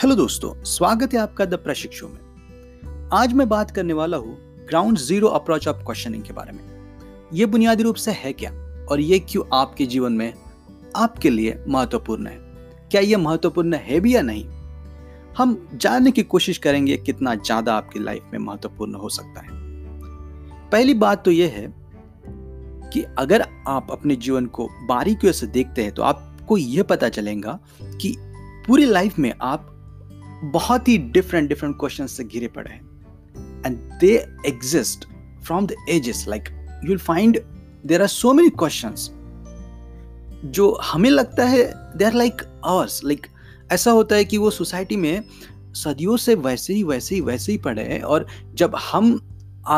Hello दोस्तों, स्वागत है आपका द प्रशिक शो में। आज मैं बात करने वाला हूँ ground zero approach of questioning के बारे में। ये बुनियादी रूप से है क्या और ये क्यों आपके जीवन में आपके लिए महत्वपूर्ण है? क्या ये महत्वपूर्ण है भी या नहीं? हम जानने की कोशिश करेंगे कितना ज़्यादा आपकी लाइफ में महत्वपूर्ण हो सकता है। पहली बात तो ये है कि अगर आप अपने जीवन को बारीकियों से देखते हैं तो आपको ये पता चलेगा कि पूरी लाइफ में आप बहुत ही डिफरेंट क्वेश्चन से घिरे पड़े हैं and they exist from the ages. Like you will find there are so many questions जो हमें लगता है they are like ours. Like ऐसा होता है कि वो सोसाइटी में सदियों से वैसे ही पड़े हैं और जब हम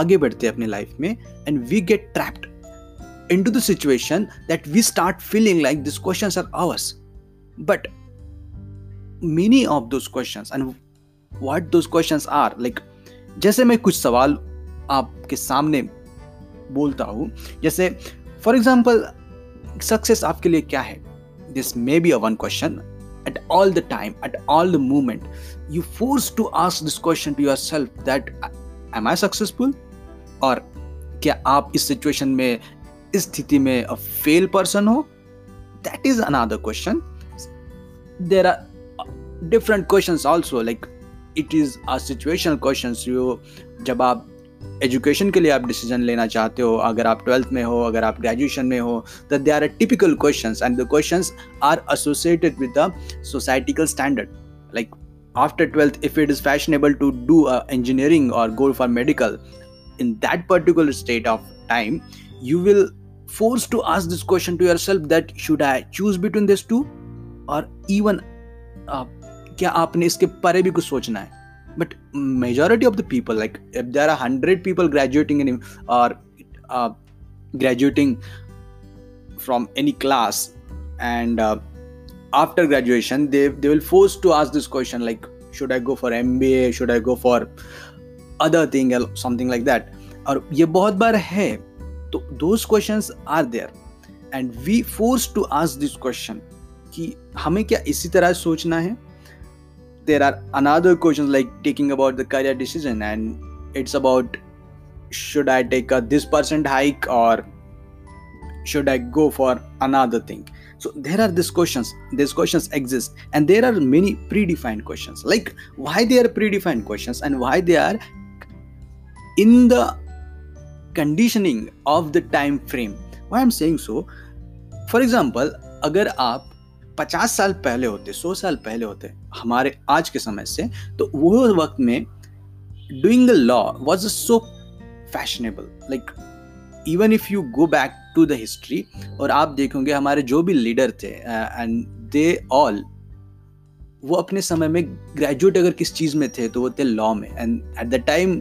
आगे बढ़ते हैं अपनी लाइफ में and we get trapped into the situation that we start feeling like this questions are ours, but many of those questions and what those questions are like, जैसे मैं कुछ सवाल आपके सामने बोलता हूँ, जैसे for example success आपके लिए क्या है? This may be a one question at all the time, at all the moment. You forced to ask this question to yourself that am I successful? और क्या आप इस situation में, इस स्थिति में a fail person हो? That is another question. There are different questions also, like it is a situational questions. You जब आप education के लिए आप decision लेना चाहते हो, अगर आप 12th में हो, अगर आप graduation में हो, that they are typical questions and the questions are associated with the societal standard. Like after 12th, if it is fashionable to do engineering or go for medical, in that particular state of time, you will forced to ask this question to yourself that should I choose between these two, or even क्या आपने इसके परे भी कुछ सोचना है? But majority of the people, like if there are 100 people graduating from any class and after graduation they will force to ask this question like should I go for MBA, should I go for other thing, something like that. और ये बहुत बार है, तो those questions are there and we force to ask this question कि हमें क्या इसी तरह सोचना है? There are another questions like taking about the career decision and it's about should I take a this percent hike or should I go for another thing? So there are these questions. These questions exist and there are many predefined questions. Like why they are predefined questions and why they are in the conditioning of the time frame. Why I'm saying so? For example, अगर आप 50 साल पहले होते, 100 साल पहले होते हमारे आज के समय से, तो वो वक्त में doing the law was so fashionable. Like even if you go back to the history और आप देखोगे हमारे जो भी लीडर थे एंड दे ऑल, वो अपने समय में ग्रेजुएट अगर किस चीज़ में थे तो वो थे लॉ में and at the time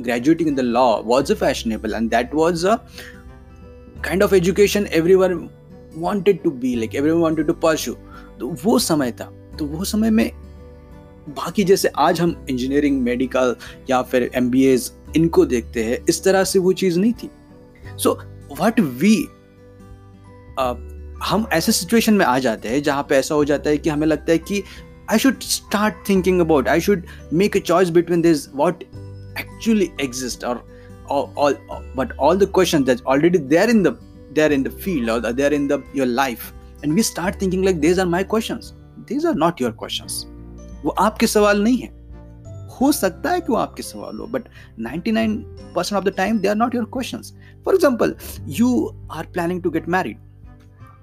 graduating in the law was fashionable and that was a kind of education everyone wanted to be, like everyone wanted to pursue. तो वो समय था, तो वो समय में बाकी जैसे आज हम इंजीनियरिंग, मेडिकल या फिर MBAs इनको देखते हैं, इस तरह से वो चीज़ नहीं थी। सो व्हाट वी हम ऐसे सिचुएशन में आ जाते हैं जहाँ पे ऐसा हो जाता है कि हमें लगता है कि I should start thinking about, I should make a choice between this what actually exist और but all the question that already there in the field or they're in the your life and we start thinking like these are my questions, these are not your questions. वो आपके सवाल नहीं है, हो सकता है कि वो आपके सवाल हो but 99% of the time they are not your questions. For example, you are planning to get married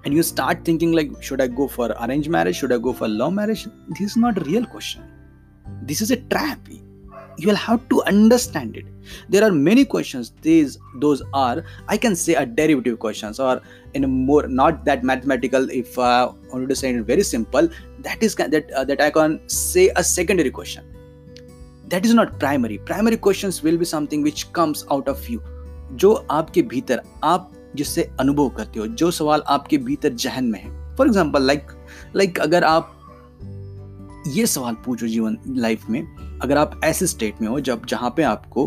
and you start thinking like should I go for arranged marriage, should I go for love marriage? This is not a real question, this is a trap. You will have to understand it. There are many questions. Those are, I can say, are derivative questions, or in a more not that mathematical. If I want to say it very simple, that I can say a secondary question. That is not primary. Primary questions will be something which comes out of you, जो आपके भीतर आप जिससे अनुभव करते हो, जो सवाल आपके भीतर जहन में है. For example, like अगर आप ये सवाल पूछो जीवन लाइफ में, अगर आप ऐसे स्टेट में हो जब जहाँ पे आपको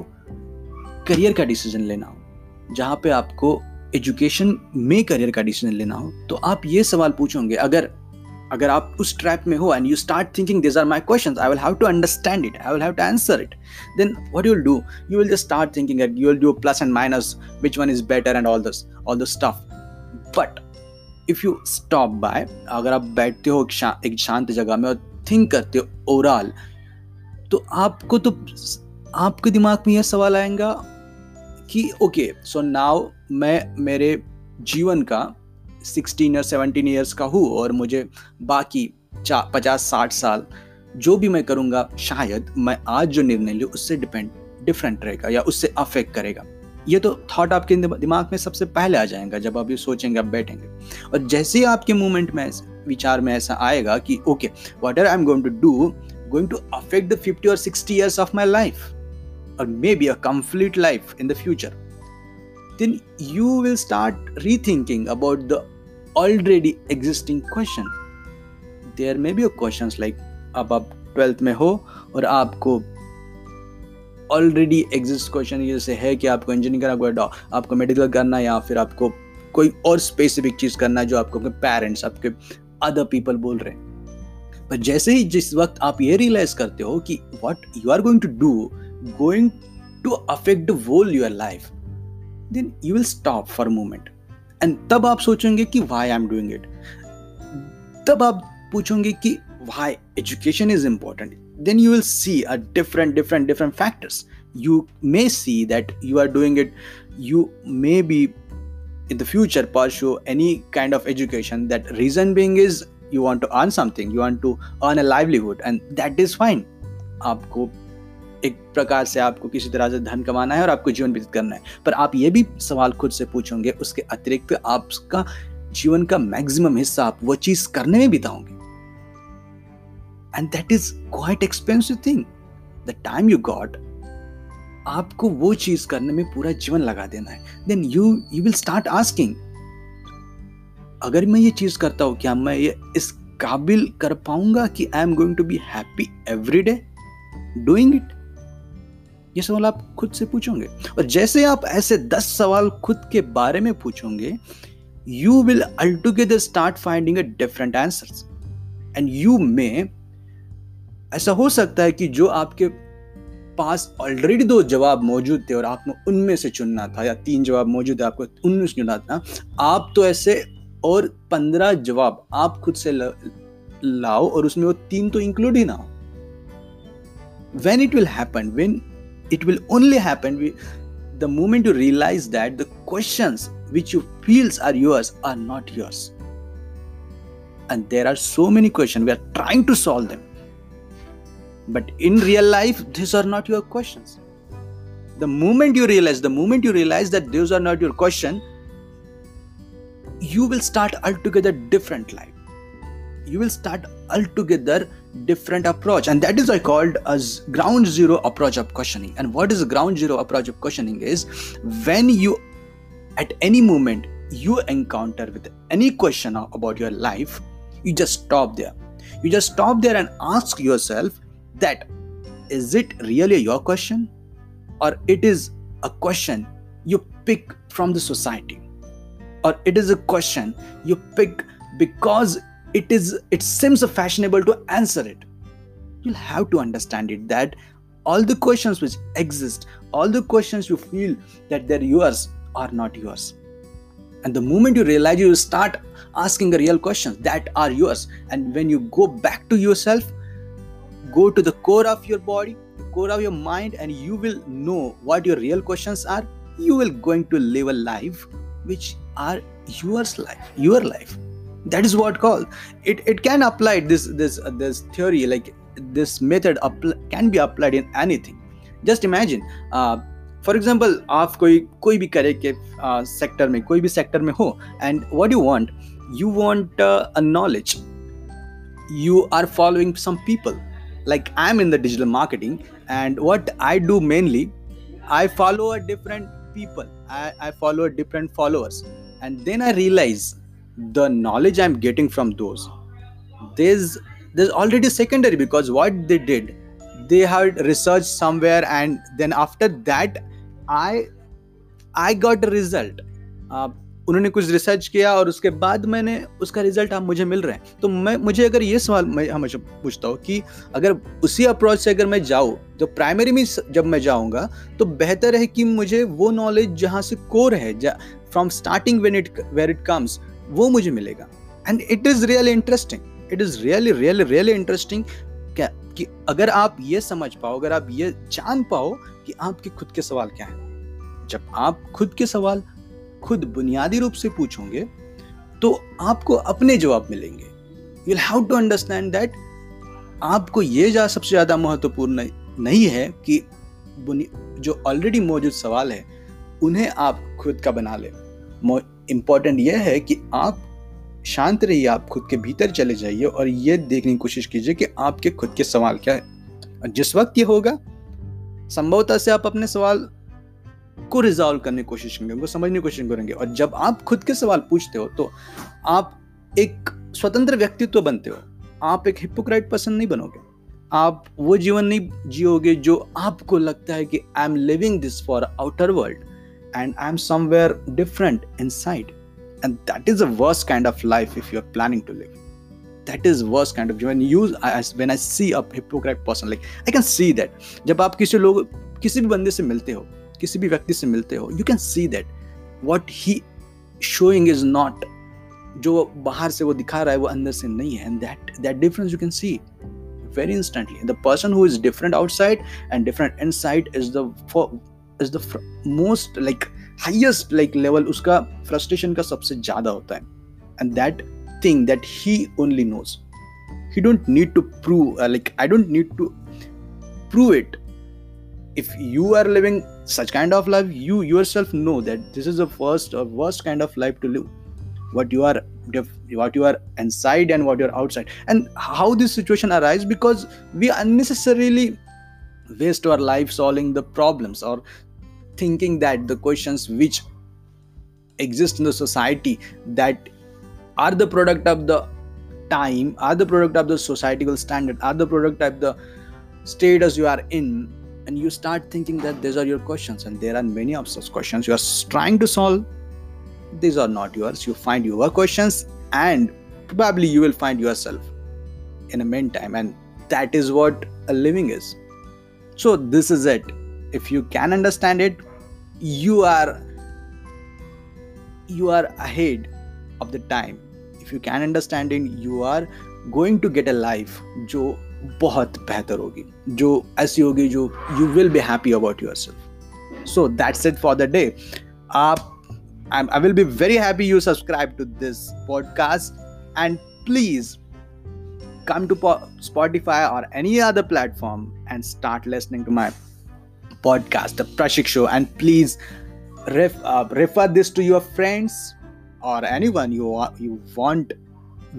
करियर का डिसीजन लेना हो, जहाँ पे आपको एजुकेशन में करियर का डिसीजन लेना हो, तो आप ये सवाल पूछोगे अगर अगर आप उस ट्रैप में हो and you start thinking this are my question, I will have to understand it, I will have to answer it, then what you will do, you will just start thinking, you will do plus and minus, which one is better and all this stuff. But if you stop by, अगर आप बैठते हो एक शांत जगह में और think करते हो ओवरऑल, तो आपको तो आपके दिमाग में यह सवाल आएगा कि ओके सो नाउ मैं मेरे जीवन का 16 या 17 ईयर्स का हूँ और मुझे बाकी 50-60 साल जो भी मैं करूँगा, शायद मैं आज जो निर्णय लूँ उससे डिफरेंट रहेगा या उससे अफेक्ट करेगा. ये तो थॉट आपके दिमाग में सबसे पहले आ जाएगा जब आप ये सोचेंगे, आप बैठेंगे. और जैसे ही आपके मूवमेंट में, विचार में ऐसा आएगा कि okay what I am going to do going to affect the 50 और 60 ईयर्स ऑफ माई लाइफ और may be a complete life in the future, then you will start rethinking about the already existing question. There may B a questions like अब आप 12th में हो और आपको already exist question जैसे है कि आपको इंजीनियरिंग करना, आपको मेडिकल करना, या फिर आपको कोई और स्पेसिफिक चीज़ करना है जो आपको अपने पेरेंट्स, आपके अदर पीपल बोल रहे हैं. पर जैसे ही जिस वक्त आप ये रियलाइज करते हो कि what you are going to do going to affect the whole your life, then you will stop for moment and तब आप सोचेंगे कि why I am doing it. तब आप पूछोगे कि why education is important, then you will see a different factors. You may see that you are doing it, you may be in the future pursue any kind of education, that reason being is you want to earn something, you want to earn a livelihood, and that is fine. आपको एक प्रकार से, आपको किसी तरह से धन कमाना है और आपको जीवन व्यतीत करना है. पर आप ये भी सवाल खुद से पूछोगे, उसके अतिरिक्त आपका जीवन का मैक्सिमम हिस्सा आप वो चीज़ करने में बिताओगे. And that is quite expensive thing. The time you got, आपको वो चीज़ करने में पूरा जीवन लगा देना है. Then you will start asking, अगर मैं ये चीज़ करता हूँ, क्या मैं ये इस काबिल कर पाऊँगा कि I am going to be happy every day doing it? ये सवाल आप खुद से पूछोगे. और जैसे आप ऐसे 10 सवाल खुद के बारे में पूछोगे, you will altogether start finding a different answers. And you may, ऐसा हो सकता है कि जो आपके पास ऑलरेडी 2 जवाब मौजूद थे और आपने उनमें से चुनना था, या 3 जवाब मौजूद है आपको उनमें से चुनना था, आप तो ऐसे और 15 जवाब आप खुद से लाओ और उसमें वो 3 तो इंक्लूड ही ना हो. When it will only happen the moment you realize that the questions which you feels are yours are not yours, and there are so many questions we are trying to solve them. But in real life, these are not your questions. The moment you realize that those are not your question, you will start altogether different life. You will start altogether different approach. And that is I called as ground zero approach of questioning. And what is the ground zero approach of questioning is, when you, at any moment, you encounter with any question about your life, you just stop there. You just stop there and ask yourself, that is it really your question, or it is a question you pick from the society, or it is a question you pick because it seems fashionable to answer it. You'll have to understand it, that all the questions which exist, all the questions you feel that they're yours are not yours. And the moment you realize, you start asking the real questions that are yours. And when you go back to yourself, go to the core of your body, the core of your mind, and you will know what your real questions are. You will going to live a life which are yours life, your life. That is what called it. It can apply this theory, like this method can be applied in anything. Just imagine, for example, आप कोई भी career के sector में, कोई भी sector में हो, and what you want a knowledge. You are following some people. Like I'm in the digital marketing, and what I do mainly, I follow a different people. I follow different followers, and then I realize the knowledge I'm getting from those, there's already secondary, because what they did, they had researched somewhere, and then after that, I got a result. उन्होंने कुछ research किया और उसके बाद मैंने उसका result आप मुझे मिल रहे हैं। तो मुझे अगर ये सवाल मैं हमेशा पूछता हूँ कि अगर उसी अप्रोच से अगर मैं जाऊँ तो प्राइमरी में जब मैं जाऊँगा तो बेहतर है कि मुझे वो नॉलेज जहाँ से कोर है from starting when it comes वो मुझे मिलेगा। And it is really interesting कि अगर आप ये समझ पाओ, अगर आप ये जान पाओ कि आपके खुद के सवाल क्या हैं। जब आप खुद के सवाल खुद बुनियादी रूप से पूछोगे तो आपको अपने जवाब मिलेंगे। You will have to understand that आपको ये सबसे ज़्यादा महत्वपूर्ण नहीं है कि जो ऑलरेडी मौजूद सवाल है उन्हें आप खुद का बना लें। इम्पॉर्टेंट यह है कि आप शांत रहिए, आप खुद के भीतर चले जाइए और ये देखने की कोशिश कीजिए कि आपके खुद के सवाल क्या है। और जिस वक्त ये होगा संभवतः से आप अपने सवाल को रिजॉल्व करने की कोशिश करेंगे, उनको समझने की कोशिश करेंगे। और जब आप खुद के सवाल पूछते हो तो आप एक स्वतंत्र व्यक्तित्व बनते हो। आप एक हिपोक्रेट पर्सन नहीं बनोगे, आप वो जीवन नहीं जियोगे जो आपको लगता है कि I am living this for outer world and I'm somewhere different inside, and that is the worst kind of life if you are planning to live. That is worst kind of when I see a hypocrite person, like I can see that. जब आप किसी भी बंदे से मिलते हो, किसी भी व्यक्ति से मिलते हो, you can see that what he showing is not, जो बाहर से वो दिखा रहा है वो अंदर से नहीं है, and that difference you can see very instantly. The person who is different outside and different inside is the most highest level उसका frustration का सबसे ज़्यादा होता है, and that thing that he only knows. He don't need to prove I don't need to prove it. If you are living such kind of life, you yourself know that this is the first or worst kind of life to live. What you are inside and what you are outside, and how this situation arises because we unnecessarily waste our life solving the problems or thinking that the questions which exist in the society that are the product of the time, are the product of the societal standard, are the product of the status you are in, and you start thinking that these are your questions, and there are many of such questions you are trying to solve. These are not yours. You find your questions and probably you will find yourself in the meantime, and that is what a living is. So this is it. If you can understand it, you are ahead of the time. If you can understand it, you are going to get a life जो बहुत बेहतर होगी, जो ऐसी होगी जो you will be happy about yourself. So that's it for the day. I will be very happy you subscribe to this podcast, and please come to Spotify or any other platform and start listening to my podcast, The Prashik Show. And please refer this to your friends or anyone you want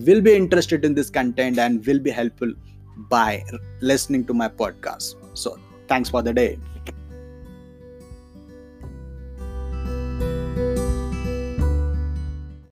will be interested in this content and will be helpful by listening to my podcast. So thanks for the day.